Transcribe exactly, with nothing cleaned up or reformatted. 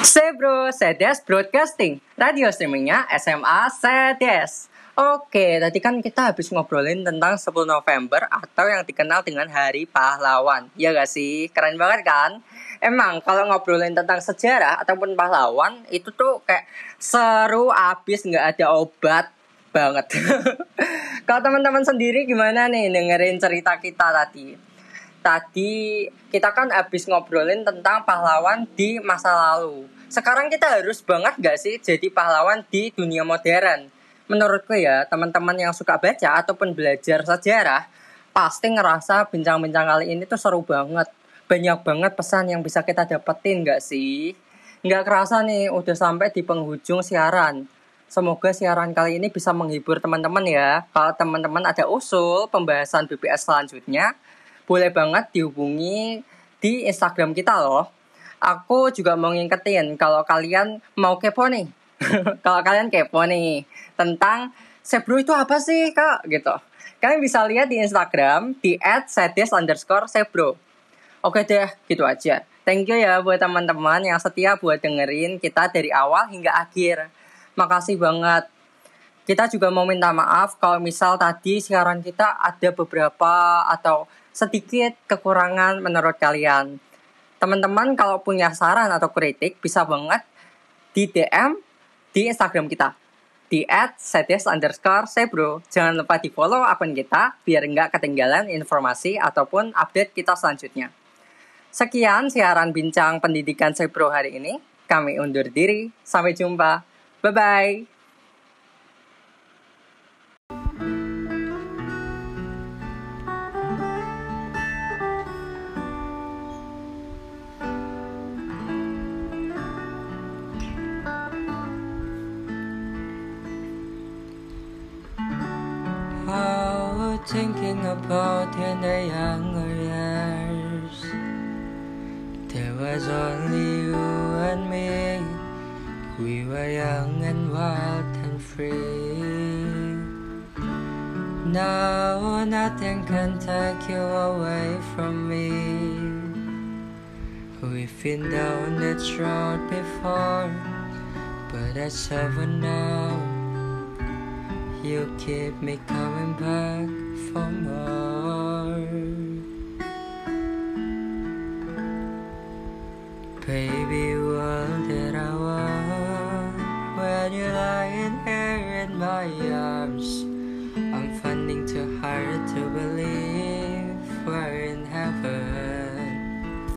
Sebro, Sedes Broadcasting, radio streamingnya S M A Sedes. Oke, tadi kan kita habis ngobrolin tentang sepuluh November atau yang dikenal dengan Hari Pahlawan. Iya gak sih? Keren banget kan? Emang kalau ngobrolin tentang sejarah ataupun pahlawan itu tuh kayak seru abis, gak ada obat banget. Kalau teman-teman sendiri gimana nih dengerin cerita kita tadi? Tadi kita kan habis ngobrolin tentang pahlawan di masa lalu. Sekarang kita harus banget gak sih jadi pahlawan di dunia modern? Menurutku ya, teman-teman yang suka baca ataupun belajar sejarah pasti ngerasa bincang-bincang kali ini tuh seru banget. Banyak banget pesan yang bisa kita dapetin gak sih? Gak kerasa nih udah sampai di penghujung siaran. Semoga siaran kali ini bisa menghibur teman-teman ya. Kalau teman-teman ada usul pembahasan B P S selanjutnya, boleh banget dihubungi di Instagram kita loh. Aku juga mau ngingetin kalau kalian mau kepo nih. Kalau kalian kepo nih tentang Sebro itu apa sih kak gitu. Kalian bisa lihat di Instagram di et sedes underscore sebro. Oke deh, gitu aja. Thank you ya buat teman-teman yang setia buat dengerin kita dari awal hingga akhir. Makasih banget. Kita juga mau minta maaf kalau misal tadi siaran kita ada beberapa atau sedikit kekurangan menurut kalian. Teman-teman kalau punya saran atau kritik bisa banget di D M di Instagram kita di et sedes underscore sebro. Jangan lupa di follow akun kita biar nggak ketinggalan informasi ataupun update kita selanjutnya. Sekian siaran bincang pendidikan Sebro hari ini. Kami undur diri. Sampai jumpa. Bye-bye. Thinking about in the younger years, there was only you and me. We were young and wild and free. Now nothing can take you away from me. We've been down that road before, but I never know. You keep me coming back for more. Baby, what did I want when you're lying here in my arms?